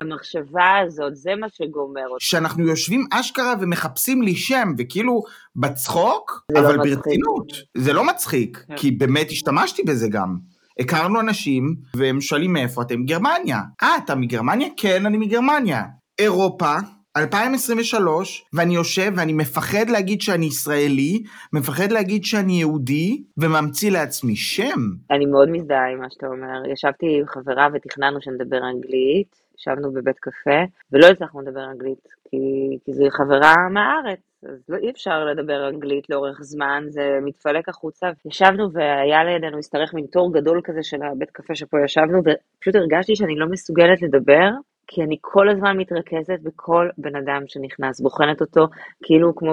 המחשבה הזאת, זה מה שגומר אותי. שאנחנו יושבים אשכרה ומחפשים לי שם, וכאילו בצחוק, אבל ברצינות. זה לא מצחיק, כי באמת השתמשתי בזה גם. הכרנו אנשים, והם שואלים מאיפה אתם? גרמניה. אה, אתה מגרמניה? כן, אני מגרמניה. אירופה, אלפיים עשרים ושלוש, ואני יושב ואני מפחד להגיד שאני ישראלי, מפחד להגיד שאני יהודי, וממציא לעצמי שם. אני מאוד מזדהה עם מה שאתה אומר. ישבתי עם חברה ותכננו שנדבר אנגלית, ישבנו בבית קפה, ולא הצלחנו לדבר אנגלית, כי, כי זו חברה מהארץ, אז לא אי אפשר לדבר אנגלית לאורך זמן, זה מתפלק החוצה. ישבנו והיה לידינו, הסתרך מן תור גדול כזה של הבית קפה שפה ישבנו, ופשוט הרגשתי שאני לא מסוגלת לדבר, כי אני כל הזמן מתרכזת בכל בן אדם שנכנס, בוחנת אותו, כאילו כמו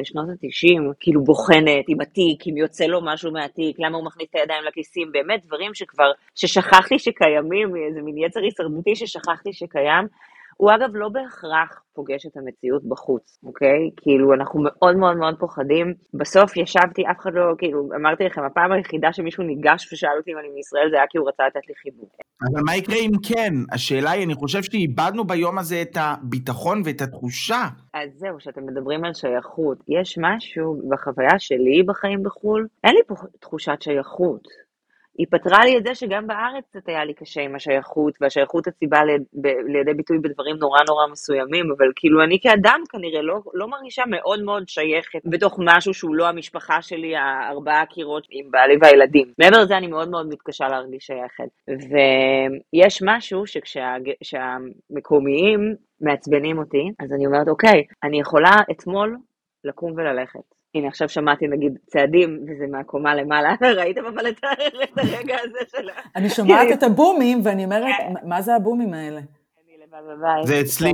בשנות ה-תשעים, כאילו בוחנת עם התיק, אם יוצא לו משהו מהתיק, למה הוא מכניס את הידיים לכיסים, באמת דברים שכבר, ששכחתי שקיימים, איזה מין יצר הישרדותי ששכחתי שקיים, הוא אגב לא בהכרח פוגש את המציאות בחוץ, אוקיי? כאילו אנחנו מאוד מאוד מאוד פוחדים, בסוף ישבתי, אף אחד לא, כאילו אמרתי לכם, הפעם היחידה שמישהו ניגש ושאל אותי אם אני מישראל, זה היה כי הוא רצה לתת לי חיבוק. אבל מה יקרה אם כן? השאלה היא, אני חושב שאיבדנו ביום הזה את הביטחון ואת התחושה. אז זהו, שאתם מדברים על שייכות, יש משהו בחוויה שלי בחיים בחו"ל, אין לי פה תחושת שייכות. היא פתרה לי את זה שגם בארץ קצת היה לי קשה עם השייכות, והשייכות הציבה לידי ביטוי בדברים נורא נורא מסוימים, אבל כאילו אני כאדם כנראה לא, לא מרגישה מאוד מאוד שייכת בתוך משהו שהוא לא המשפחה שלי, הארבעה הקירות עם בעלי והילדים. מעבר לזה אני מאוד מאוד מתקשה להרגיש שייכת. ויש משהו שכשהמקומיים מעצבנים אותי, אז אני אומרת, אוקיי, אני יכולה אתמול לקום וללכת. הנה, עכשיו שמעתי נגיד צעדים, וזה מהקומה למעלה, ראיתם אבל את הרגע הזה שלה. אני שומעת את הבומים, ואני אומרת, מה זה הבומים האלה? זה אצלי.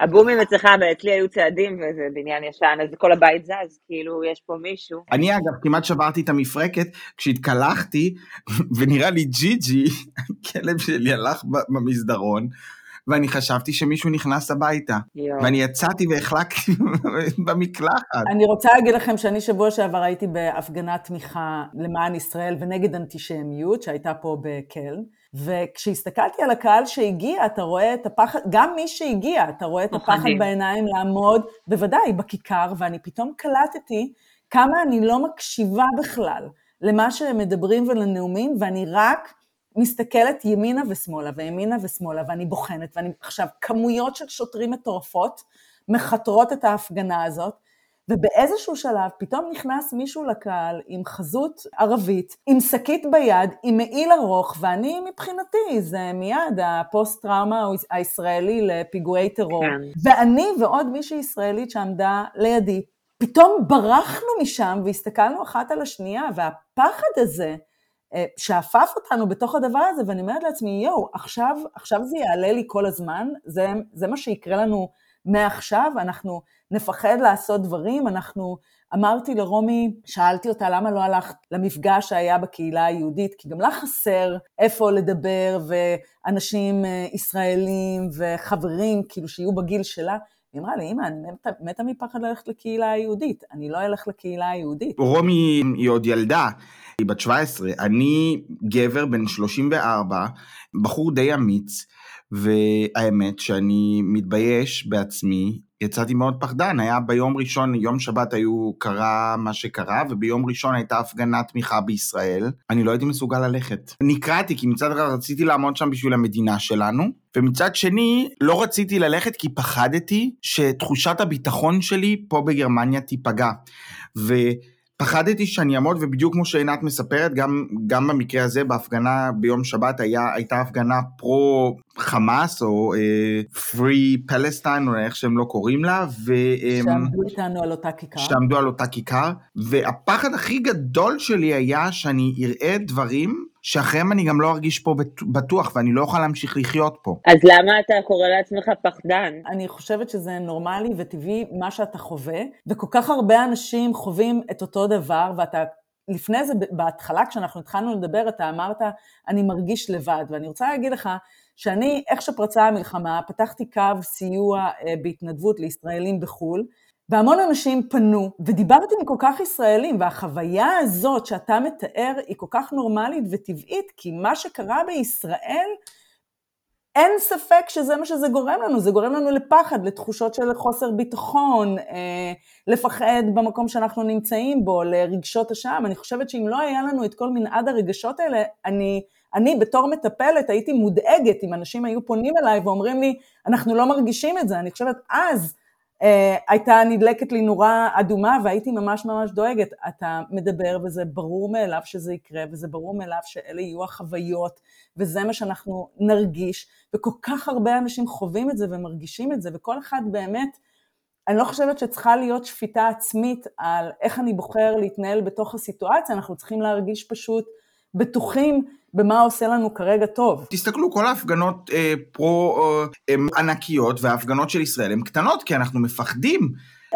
הבומים אצלך, ואצלי היו צעדים, וזה בניין ישן, אז כל הבית זז, כאילו יש פה מישהו. אני אגב כמעט שברתי את המפרקת, כשהתקלחתי, ונראה לי ג'יג'י, הכלב שלי הלך במסדרון, ואני חשבתי שמישהו נכנס הביתה, ואני יצאתי והחלקתי במקלחת. אני רוצה להגיד לכם שאני שבוע שעבר הייתי בהפגנת תמיכה למען ישראל ונגד אנטישמיות, שהייתה פה בקל, וכשהסתכלתי על הקהל שהגיע, אתה רואה את הפחד, גם מי שהגיע, אתה רואה את הפחד בעיניים לעמוד, בוודאי בכיכר, ואני פתאום קלטתי כמה אני לא מקשיבה בכלל למה שהם מדברים ולנאומים, ואני רק... מסתכלת ימינה ושמאלה, וימינה ושמאלה, ואני בוחנת, ואני עכשיו, כמויות של שוטרים מטורפות, מחתרות את ההפגנה הזאת, ובאיזשהו שלב, פתאום נכנס מישהו לקהל, עם חזות ערבית, עם שקית ביד, עם מעיל ארוך, ואני מבחינתי, זה מיד הפוסט-טראומה הישראלי לפיגועי טרור, כן. ואני ועוד מישהי ישראלית שעמדה לידי, פתאום ברחנו משם, והסתכלנו אחת על השנייה, והפחד הזה, שעפף אותנו בתוך הדבר הזה, ואני אומרת לעצמי, יואו, עכשיו, עכשיו זה יעלה לי כל הזמן, זה, זה מה שיקרה לנו מעכשיו, אנחנו נפחד לעשות דברים, אנחנו, אמרתי לרומי, שאלתי אותה למה לא הלכת למפגש שהיה בקהילה היהודית, כי גם לה חסר איפה לדבר, ואנשים ישראלים וחברים, כאילו שיהיו בגיל שלה, היא אמרה לי, אמא, אני מתה, מתה מפחד ללכת לקהילה היהודית, אני לא אלך לקהילה היהודית. רומי היא עוד ילדה, היא בת שבע עשרה, אני גבר בן שלושים וארבע, בחור די אמיץ, והאמת שאני מתבייש בעצמי, יצאתי מאוד פחדן, היה ביום ראשון, יום שבת היו קרה מה שקרה, וביום ראשון הייתה הפגנת תמיכה בישראל, אני לא הייתי מסוגל ללכת. נקראתי, כי מצד אחד רציתי לעמוד שם בשביל המדינה שלנו, ומצד שני לא רציתי ללכת כי פחדתי שתחושת הביטחון שלי פה בגרמניה תיפגע, ו... פחדתי שאני אעמוד, ובדיוק כמו שעינת מספרת, גם, גם במקרה הזה, בהפגנה ביום שבת, היה, הייתה הפגנה פרו חמאס, או פרי uh, פלסטיין, או איך שהם לא קוראים לה, ו, שעמדו um, איתנו על אותה כיכר, שעמדו על אותה כיכר, והפחד הכי גדול שלי היה, שאני אראה דברים, שאחריהם אני גם לא ארגיש פה בטוח, ואני לא אוכל להמשיך לחיות פה. אז למה אתה קורא לעצמך פחדן? אני חושבת שזה נורמלי וטבעי מה שאתה חווה, וכל כך הרבה אנשים חווים את אותו דבר, ואתה לפני זה, בהתחלה, כשאנחנו התחלנו לדבר, אתה אמרת, אני מרגיש לבד, ואני רוצה להגיד לך, שאני, איך שפרצה המלחמה, פתחתי קו סיוע בהתנדבות לישראלים בחול, והמון אנשים פנו, ודיברתי עם כל כך ישראלים, והחוויה הזאת שאתה מתאר היא כל כך נורמלית וטבעית, כי מה שקרה בישראל, אין ספק שזה מה שזה גורם לנו, זה גורם לנו לפחד, לתחושות של חוסר ביטחון, לפחד במקום שאנחנו נמצאים בו, לרגשות השם. אני חושבת שאם לא היה לנו את כל מנעד הרגשות האלה, אני... אני בתור מטפלת הייתי מודאגת, אם אנשים היו פונים אליי ואומרים לי, אנחנו לא מרגישים את זה, אני חושבת אז, Uh, הייתה נדלקת לי נורה אדומה והייתי ממש ממש דואגת. אתה מדבר וזה ברור מאליו שזה יקרה, וזה ברור מאליו שאלה יהיו החוויות, וזה מה שאנחנו נרגיש, וכל כך הרבה אנשים חווים את זה ומרגישים את זה, וכל אחד באמת, אני לא חושבת שצריכה להיות שפיטה עצמית על איך אני בוחר להתנהל בתוך הסיטואציה, אנחנו צריכים להרגיש פשוט בטוחים במה עושה לנו כרגע טוב. תסתכלו, כל ההפגנות אה, פרו אה, הם ענקיות, וההפגנות של ישראל הן קטנות, כי אנחנו מפחדים.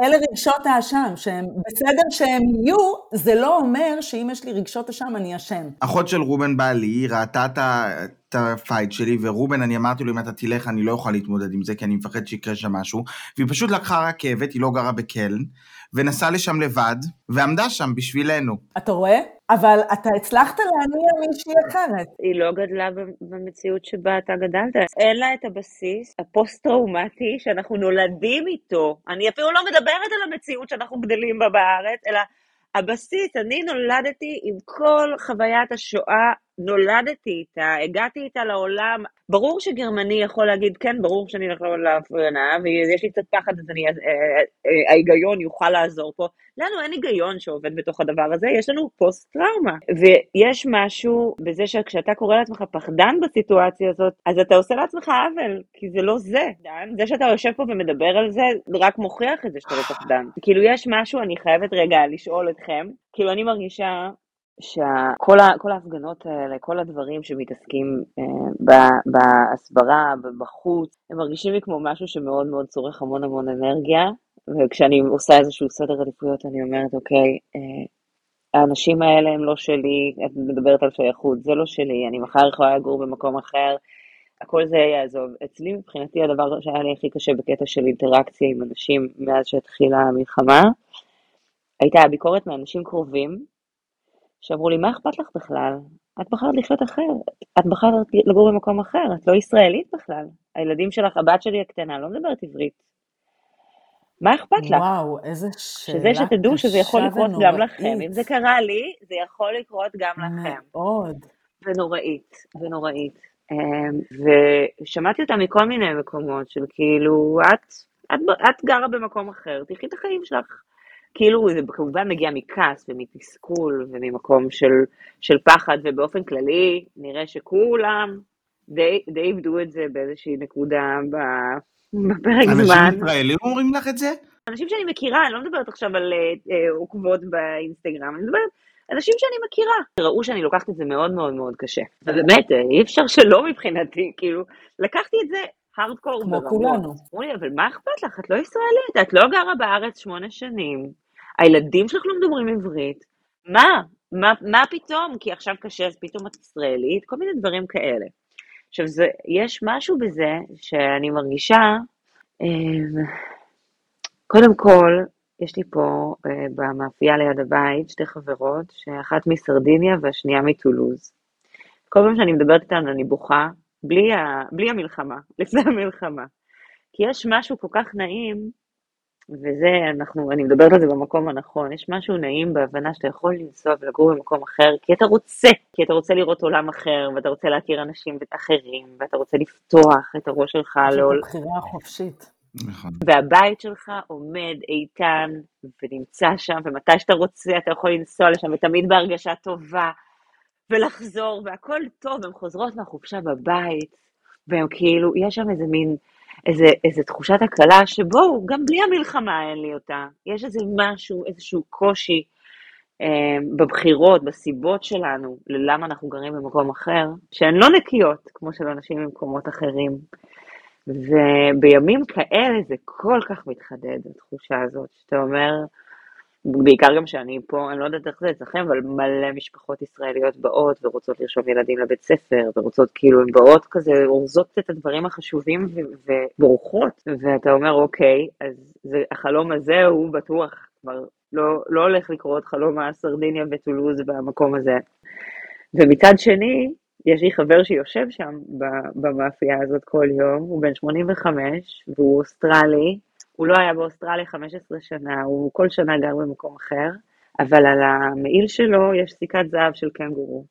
אלה רגשות האשם, שהם בסדר שהם יהיו, זה לא אומר שאם יש לי רגשות אשם, אני אשם. אחות של רובן בעלי, היא ראתה את ה... את הפייט שלי, ורובן, אני אמרתי לו, אם אתה תלך, אני לא אוכל להתמודד עם זה, כי אני מפחד שיקרה שם משהו, והיא פשוט לקחה רכבת, היא לא גרה בקלן, ונסעה לשם לבד, ועמדה שם בשבילנו. אתה רואה? אבל אתה הצלחת להניע מישהי אחרת. היא לא גדלה במציאות שבה אתה גדלת. אין לה את הבסיס הפוסט-טראומטי, שאנחנו נולדים איתו. אני אפילו לא מדברת על המציאות שאנחנו גדלים בה בארץ, אלא הבסיס, אני נולדתי עם כל חוויית השואה, נולדתי איתה, הגעתי איתה לעולם. ברור שגרמני יכול להגיד, כן, ברור שאני הולך להפגנה, ויש לי קצת פחד, אז אני, ההיגיון יוכל לעזור פה. לנו אין היגיון שעובד בתוך הדבר הזה, יש לנו פוסט-טראומה. ויש משהו בזה שכשאתה קורא לעצמך פחדן בסיטואציה הזאת, אז אתה עושה לעצמך עוול, כי זה לא זה. זה שאתה יושב פה ומדבר על זה, רק מוכיח את זה שאתה פחדן. כאילו יש משהו, אני חייבת רגע לשאול אתכם, כאילו אני מרגישה, שכל ההפגנות האלה, כל הדברים שמתעסקים בהסברה, בחוץ, הם מרגישים לי כמו משהו שמאוד מאוד צורך המון המון אנרגיה, וכשאני עושה איזשהו סדר עדיפויות, אני אומרת, אוקיי, האנשים האלה הם לא שלי, את מדברת על שייכות, זה לא שלי, אני מחר יכולה לגור במקום אחר, הכל זה יעזוב. אצלי מבחינתי הדבר שהיה לי הכי קשה בקטע של אינטראקציה עם אנשים מאז שהתחילה המלחמה, הייתה הביקורת מאנשים קרובים, שאמרו לי, מה אכפת לך בכלל? את בחרת לחיות אחר, את בחרת לגור במקום אחר, את לא ישראלית בכלל. הילדים שלך, הבת שלי הקטנה, לא מדברת עברית. מה אכפת לך? וואו, איזה שאלה. שזה שתדעו שזה יכול לקרות גם לכם. אם זה קרה לי, זה יכול לקרות גם לכם. מאוד. ונוראית, ונוראית. ושמעתי אותה מכל מיני מקומות, של כאילו, את גרה במקום אחר, תחי את החיים שלך. כאילו זה כמובן מגיע מכעס ומתסכול וממקום של, של פחד, ובאופן כללי נראה שכולם די, די עבדו את זה באיזושהי נקודה בפרק זמן. אנשים ישראלים אומרים לך את זה? אנשים שאני מכירה, אני לא מדברת עכשיו על אה, עוקבות באינסטגרם, אני מדברת אנשים שאני מכירה. ראו שאני לוקחת את זה מאוד מאוד מאוד קשה. באמת, אי אפשר שלא מבחינתי, כאילו לקחתי את זה, הארדקור כמו כולנו. אמרו לי, אבל מה אכפת לך? את לא ישראלית, את לא גרה בארץ שמונה שנים, הילדים שלך לא מדברים עברית, מה? מה, מה פתאום? כי עכשיו קשה, אז פתאום את ישראלית, כל מיני דברים כאלה. עכשיו, זה, יש משהו בזה שאני מרגישה, אה, קודם כל, יש לי פה אה, במאפייה ליד הבית, שתי חברות, שאחת מסרדיניה והשנייה מטולוז. כל פעם שאני מדברת איתן, אני בוכה, בלי, ה, בלי המלחמה, לפני המלחמה. כי יש משהו כל כך נעים, וזה, אנחנו, אני מדברת על זה במקום הנכון, יש משהו נעים בהבנה שאתה יכול לנסוע ולגור במקום אחר, כי אתה רוצה, כי אתה רוצה לראות עולם אחר, ואתה רוצה להכיר אנשים אחרים, ואתה רוצה לפתוח את הראש שלך. זו בחירה חופשית. נכון. והבית שלך עומד איתן ונמצא שם, ומתי שאתה רוצה אתה יכול לנסוע לשם, ותמיד בהרגשה טובה, ולחזור, והכל טוב, הן חוזרות מהחופשה בבית, והן כאילו, יש שם איזה מין, איזה, איזה תחושת הקלה, שבו גם בלי המלחמה אין לי אותה, יש איזה משהו, איזשהו קושי, אה, בבחירות, בסיבות שלנו, ללמה אנחנו גרים במקום אחר, שהן לא נקיות, כמו של אנשים במקומות אחרים, ובימים כאלה זה כל כך מתחדד, התחושה הזאת, שאתה אומר, בעיקר גם שאני פה, אני לא יודעת איך זה אצלכם, אבל מלא משפחות ישראליות באות, ורוצות לרשום ילדים לבית ספר, ורוצות כאילו, הן באות כזה, אורזות את הדברים החשובים ובורחות, ואתה אומר, אוקיי, אז זה, החלום הזה הוא בטוח, כבר לא, לא הולך לקרות חלום הסרדיניה וטולוז במקום הזה. ומצד שני, יש לי חבר שיושב שם במאפייה הזאת כל יום, הוא בן שמונים וחמש, והוא אוסטרלי, הוא לא היה באוסטרליה חמש עשרה שנה, הוא כל שנה גר במקום אחר, אבל על המעיל שלו יש סיכת זהב של קנגורו.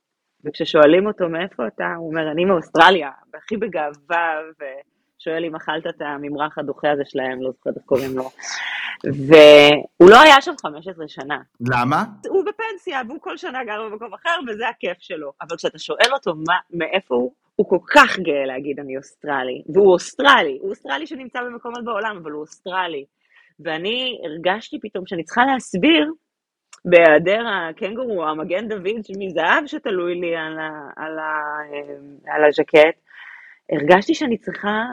וכששואלים אותו מאיפה אתה, הוא אומר, אני מאוסטרליה, והכי בגאווה, ושואל אם אכלת את הממרח הדוחה הזה שלהם, לא זוכרת איך קוראים לו. והוא לא היה שם חמש עשרה שנה. למה? הוא בפנסיה, והוא כל שנה גר במקום אחר, וזה הכיף שלו. אבל כשאתה שואל אותו מה, מאיפה הוא, הוא כל כך גאה להגיד אני אוסטרלי, והוא אוסטרלי, הוא אוסטרלי שנמצא במקומות בעולם, אבל הוא אוסטרלי, ואני הרגשתי פתאום שאני צריכה להסביר, בהיעדר הקנגורו, המגן דוד מזהב שתלוי לי על, ה, על, ה, על הז'קט, הרגשתי שאני צריכה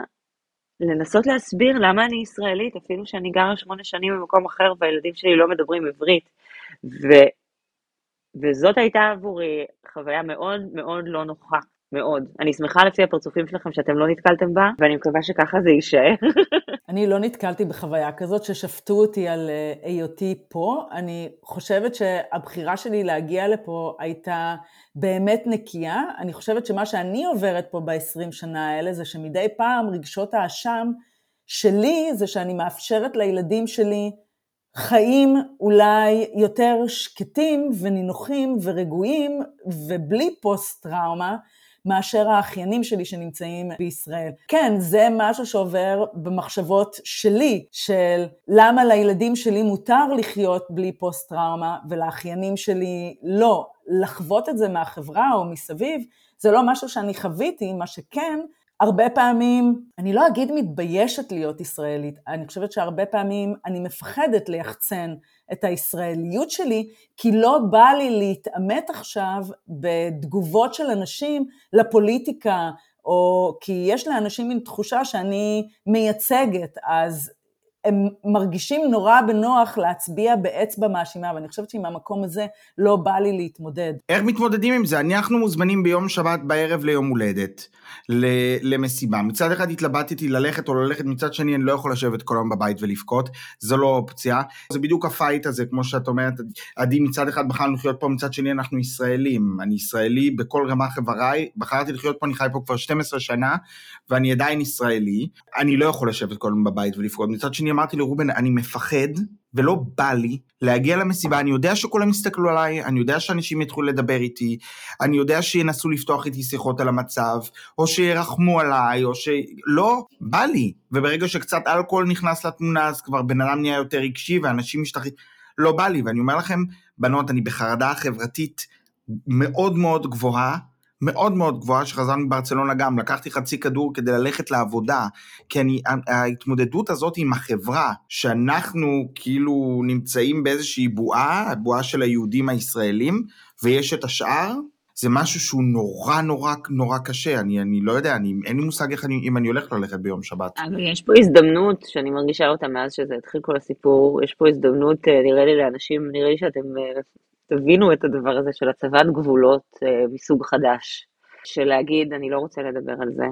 לנסות להסביר למה אני ישראלית, אפילו שאני גרה שמונה שנים במקום אחר, והילדים שלי לא מדברים עברית, ו, וזאת הייתה עבורי חוויה מאוד מאוד לא נוחה, מאוד. אני שמחה לפי הפרצופים שלכם שאתם לא נתקלתם בה, ואני מקווה שככה זה יישאר. אני לא נתקלתי בחוויה כזאת ששפטו אותי על היותי פה. אני חושבת שהבחירה שלי להגיע לפה הייתה באמת נקייה. אני חושבת שמה שאני עוברת פה ב-עשרים שנה האלה, זה שמדי פעם רגשות האשם שלי, זה שאני מאפשרת לילדים שלי חיים אולי יותר שקטים ונינוחים ורגועים, ובלי פוסט-טראומה, מאשר האחיינים שלי שנמצאים בישראל. כן, זה משהו שעובר במחשבות שלי, של למה לילדים שלי מותר לחיות בלי פוסט-טראומה, ולאחיינים שלי לא. לחוות את זה מהחברה או מסביב, זה לא משהו שאני חוויתי, מה שכן, הרבה פעמים, אני לא אגיד מתביישת להיות ישראלית, אני חושבת שהרבה פעמים אני מפחדת ליחצן את הישראליות שלי, כי לא בא לי להתאמת עכשיו בתגובות של אנשים לפוליטיקה, או כי יש לאנשים עם תחושה שאני מייצגת, אז הם מרגישים נורא בנוח להצביע באצבע מאשימה, ואני חושבת שעם המקום הזה לא בא לי להתמודד. איך מתמודדים עם זה? אנחנו מוזמנים ביום שבת בערב ליום הולדת, למסיבה. מצד אחד התלבטתי ללכת או ללכת, מצד שני אני לא יכול לשבת כל היום בבית ולבכות, זו לא אופציה. זה בדיוק הפייט הזה, כמו שאת אומרת, עדי, מצד אחד בחרנו לחיות פה, מצד שני אנחנו ישראלים. אני ישראלי בכל רמה חבריי, בחרתי לחיות פה, אני חי פה כבר שתים עשרה שנה, ואני עדיין ישראלי. אני לא יכול לשבת כל היום בבית ולבכות. מצד שני אמרתי לרובן, אני מפחד ולא בא לי להגיע למסיבה, אני יודע שכולם יסתכלו עליי, אני יודע שאנשים יתחילו לדבר איתי, אני יודע שינסו לפתוח איתי שיחות על המצב, או שירחמו עליי, או שלא, בא לי, וברגע שקצת אלכוהול נכנס לתמונה, אז כבר בן אדם נהיה יותר רגשי, ואנשים משתחררים, לא בא לי, ואני אומר לכם, בנות, אני בחרדה חברתית מאוד מאוד גבוהה, מאוד מאוד גבוהה, שחזרנו מברצלונה גם, לקחתי חצי כדור כדי ללכת לעבודה, כי אני, ההתמודדות הזאת עם החברה, שאנחנו כאילו נמצאים באיזושהי בועה, הבועה של היהודים הישראלים, ויש את השאר, זה משהו שהוא נורא נורא נורא קשה, אני, אני לא יודע, אני, אין לי מושג איך אני, אם אני הולך ללכת ביום שבת. אבל יש פה הזדמנות, שאני מרגישה אותה מאז שזה התחיל כל הסיפור, יש פה הזדמנות, נראה לי לאנשים, נראה לי שאתם תבינו את הדבר הזה של הצבת גבולות מסוג חדש, של להגיד אני לא רוצה לדבר על זה,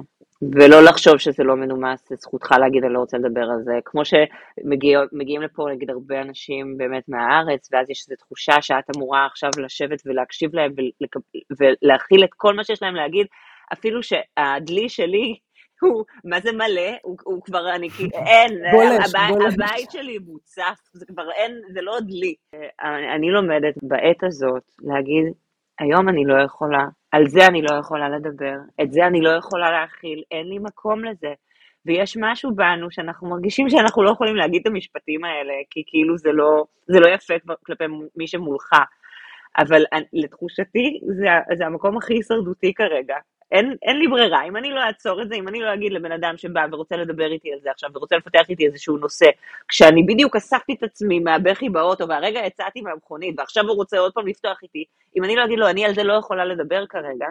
ולא לחשוב שזה לא מנומס, זכותך להגיד אני לא רוצה לדבר על זה, כמו שמגיעים לפה נגיד הרבה אנשים באמת מהארץ, ואז יש איזו תחושה שאת אמורה עכשיו לשבת ולהקשיב להם, ולהכיל את כל מה שיש להם להגיד, אפילו שהדלי שלי הוא, מה זה מלא, הוא, הוא כבר, אני, אין, בולש, הבית, בולש. הבית שלי מוצף, זה כבר אין, זה לא דלי. אני לומדת בעת הזאת להגיד, היום אני לא יכולה, על זה אני לא יכולה לדבר, את זה אני לא יכולה להכיל, אין לי מקום לזה. ויש משהו בנו שאנחנו מרגישים שאנחנו לא יכולים להגיד את המשפטים האלה, כי כאילו זה לא, זה לא יפה כלפי מי שמולך. אבל לתחושתי זה, זה המקום הכי הישרדותי כרגע. אין, אין לי ברירה, אם אני לא אעצור את זה, אם אני לא אגיד לבן אדם שבא ורוצה לדבר איתי על זה עכשיו, ורוצה לפתח איתי איזשהו נושא, כשאני בדיוק אספתי את עצמי מהבכי באוטו, והרגע יצאתי מהמכונית, ועכשיו הוא רוצה עוד פעם לפתוח איתי, אם אני לא אגיד לו, אני על זה לא יכולה לדבר כרגע,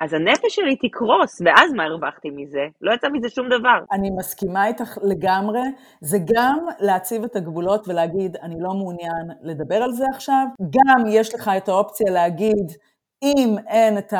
אז הנפש שלי תקרוס, ואז מה הרווחתי מזה? לא יצא מזה שום דבר. אני מסכימה איתך לגמרי, זה גם להציב את הגבולות ולהגיד, אני לא מעוניין לדבר על זה עכשיו, גם יש לך את האופציה להגיד, אם אין את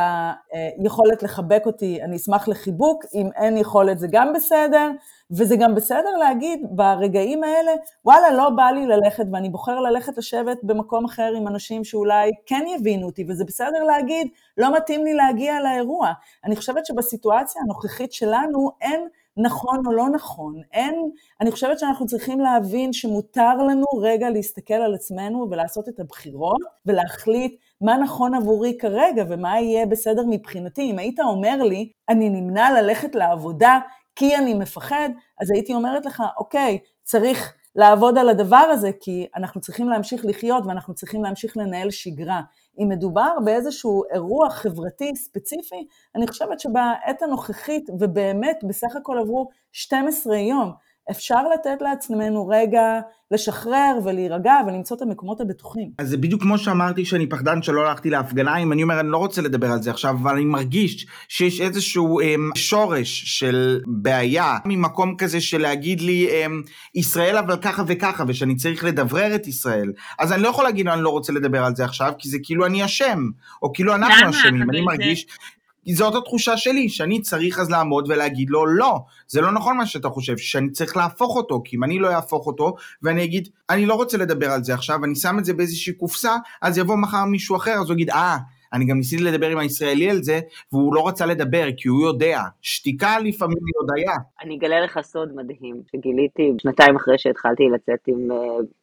היכולת לחבק אותי, אני אשמח לחיבוק, אם אין יכולת זה גם בסדר, וזה גם בסדר להגיד ברגעים האלה, וואלה, לא בא לי ללכת, ואני בוחר ללכת לשבת במקום אחר עם אנשים שאולי כן יבינו אותי, וזה בסדר להגיד, לא מתאים לי להגיע לאירוע. אני חושבת שבסיטואציה הנוכחית שלנו אין נכון או לא נכון, אין, אני חושבת שאנחנו צריכים להבין שמותר לנו רגע להסתכל על עצמנו ולעשות את הבחירות, ולהחליט מה נכון עבורי כרגע ומה יהיה בסדר מבחינתי. אם היית אומר לי, אני נמנע ללכת לעבודה כי אני מפחד, אז הייתי אומרת לך, אוקיי, צריך לעבוד על הדבר הזה, כי אנחנו צריכים להמשיך לחיות ואנחנו צריכים להמשיך לנהל שגרה. אם מדובר באיזשהו אירוע חברתי ספציפי, אני חושבת שבעת הנוכחית, ובאמת בסך הכל עברו שנים עשר יום, אפשר לתת לעצמנו רגע לשחרר ולהירגע ולמצוא את המקומות הבטוחים. אז זה בדיוק כמו שאמרתי שאני פחדן שלא הלכתי להפגנה, אם אני אומר אני לא רוצה לדבר על זה עכשיו, אבל אני מרגיש שיש איזשהו אמ, שורש של בעיה, ממקום כזה של להגיד לי, אמ, ישראל אבל ככה וככה, ושאני צריך לדברר את ישראל, אז אני לא יכול להגיד אני לא רוצה לדבר על זה עכשיו, כי זה כאילו אני אשם, או כאילו אנחנו אשמים, אני מרגיש... זאת התחושה שלי, שאני צריך אז לעמוד ולהגיד לו, לא, זה לא נכון מה שאתה חושב, שאני צריך להפוך אותו, כי אם אני לא יהפוך אותו, ואני אגיד, אני לא רוצה לדבר על זה עכשיו, אני שם את זה באיזושהי קופסה, אז יבוא מחר מישהו אחר, אז הוא יגיד, אה, אני גם ניסיתי לדבר עם הישראלי על זה, והוא לא רצה לדבר, כי הוא יודע, שתיקה לפעמים יודעיה. אני אגלה לך סוד מדהים, שגיליתי שנתיים אחרי שהתחלתי לצאת עם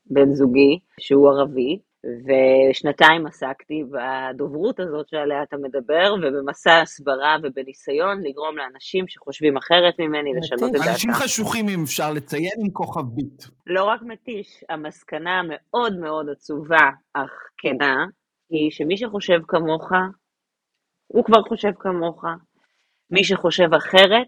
בן זוגי, שהוא ערבי, ושנתיים עסקתי בדוברות הזאת שעליה אתה מדבר, ובמסע הסברה ובניסיון לגרום לאנשים שחושבים אחרת ממני לשנות את דעתם. אנשים חשוכים אם אפשר לציין עם כוכבית. לא רק מתיש, המסקנה מאוד מאוד עצובה, אך כנה, היא שמי שחושב כמוך, הוא כבר חושב כמוך. מי שחושב אחרת,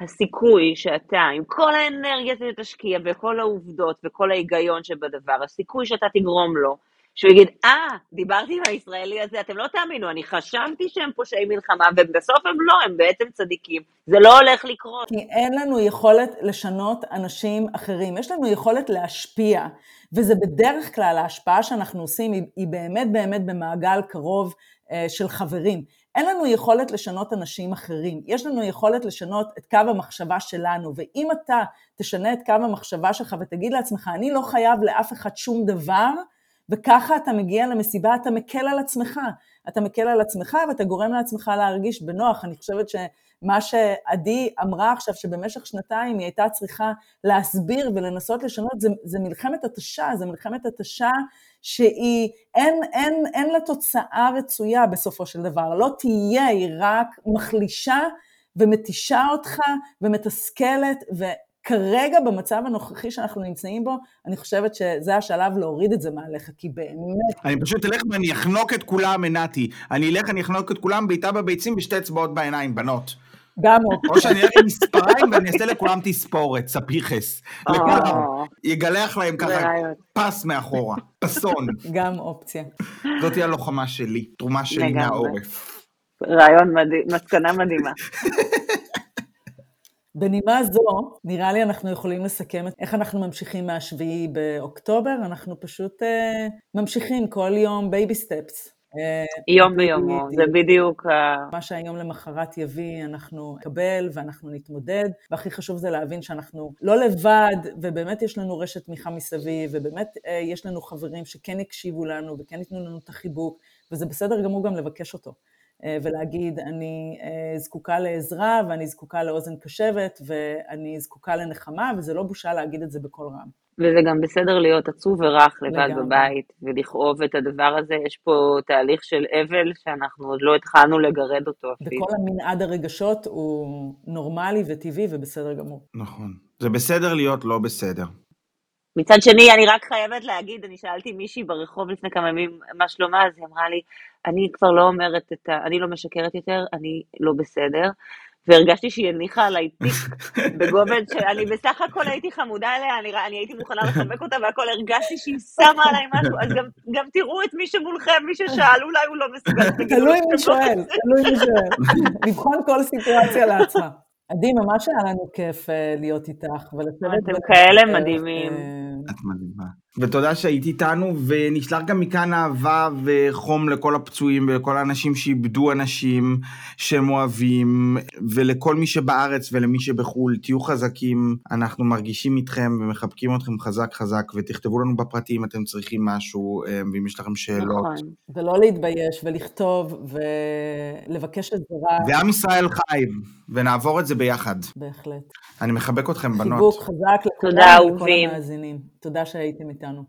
הסיכוי שאתה, עם כל האנרגיה שתשקיע וכל העובדות וכל ההיגיון שבדבר, הסיכוי שאתה תגרום לו, שהוא יגיד, אה, דיברתי עם הישראלי הזה, אתם לא תאמינו, אני חשבתי שהם פושעי מלחמה, ובסוף הם לא, הם בעצם צדיקים, זה לא הולך לקרות. כי אין לנו יכולת לשנות אנשים אחרים, יש לנו יכולת להשפיע, וזה בדרך כלל ההשפעה שאנחנו עושים, היא, היא באמת באמת במעגל קרוב אה, של חברים. אין לנו יכולת לשנות אנשים אחרים, יש לנו יכולת לשנות את קו המחשבה שלנו, ואם אתה תשנה את קו המחשבה שלך, ותגיד לעצמך, אני לא חייב לאף אחד שום דבר, וככה אתה מגיע למסיבה, אתה מקל על עצמך, אתה מקל על עצמך ואתה גורם לעצמך להרגיש בנוח. אני חושבת שמה שעדי אמרה עכשיו, שבמשך שנתיים היא הייתה צריכה להסביר ולנסות לשנות, זה, זה מלחמת התשה, זה מלחמת התשה שהיא, אין, אין, אין לה תוצאה רצויה בסופו של דבר, לא תהיה, היא רק מחלישה ומתישה אותך ומתסכלת ו... כרגע במצב הנוכחי שאנחנו נמצאים בו, אני חושבת שזה השלב להוריד את זה מהלך, כי באמת... אני פשוט אלך ואני אחנוק את כולם, מנתי. אני אלך, אני אחנוק את כולם, בעיטה בביצים ושתי אצבעות בעיניים, בנות. גם עוד. או שאני אלך עם מספריים ואני אעשה לכולם תספורת, ספיחס. לכולם. יגלח להם ככה פס מאחורה, פסון. גם אופציה. זאת היא הלוחמה שלי, תרומה שלי מהעורף. רעיון מדהים, מסקנה מדהימה. בנימה זו, נראה לי אנחנו יכולים לסכם את איך אנחנו ממשיכים מהשביעי באוקטובר, אנחנו פשוט אה, ממשיכים כל יום בייבי סטפס. אה, יום ביומו, זה בדיוק. מה שהיום למחרת יביא, אנחנו נקבל ואנחנו נתמודד, והכי חשוב זה להבין שאנחנו לא לבד, ובאמת יש לנו רשת תמיכה מסביב, ובאמת אה, יש לנו חברים שכן יקשיבו לנו וכן יתנו לנו את החיבוק, וזה בסדר גמור גם לבקש אותו. ולהגיד אני זקוקה לעזרה ואני זקוקה לאוזן קשבת ואני זקוקה לנחמה, וזה לא בושה להגיד את זה בכל רם. וזה גם בסדר להיות עצוב ורח לבד לגמרי. בבית ולכאוב את הדבר הזה. יש פה תהליך של אבל שאנחנו עוד לא התחלנו לגרד אותו אפילו. וכל המנעד הרגשות הוא נורמלי וטבעי ובסדר גמור. נכון, זה בסדר להיות לא בסדר. מצד שני, אני רק חייבת להגיד, אני שאלתי מישהי ברחוב לפני כמה ימים, מה שלומה, אז היא אמרה לי, אני כבר לא אומרת את ה... אני לא משקרת יותר, אני לא בסדר, והרגשתי שהיא הניחה עליי פיק בגובד, שאני בסך הכל הייתי חמודה אליה, אני, אני הייתי מוכנה לחבק אותה, והכל הרגשתי שהיא שמה עליי משהו, אז גם, גם תראו את מי שמולכם, מי ששאל, אולי הוא לא מסוגל. תלוי מי שואל, תלוי מי שואל. לבחון כל סיטואציה לעצמה. עדי, ממש היה לנו כיף להיות איתך. אתם כאלה מדהימים. את מדהימה. ותודה שהיית איתנו, ונשלח גם מכאן אהבה וחום לכל הפצועים, ולכל האנשים שאיבדו אנשים שהם אוהבים, ולכל מי שבארץ ולמי שבחול, תהיו חזקים, אנחנו מרגישים איתכם ומחבקים אתכם חזק חזק, ותכתבו לנו בפרטים אם אתם צריכים משהו, ואם יש לכם שאלות. נכון, ולא להתבייש, ולכתוב, ולבקש עזרה. ועם ישראל חי, ונעבור את זה ביחד. בהחלט. אני מחבק אתכם בנות. חיבוק חזק לכולם, לכל המאזינים. תודה שהייתם איתנו.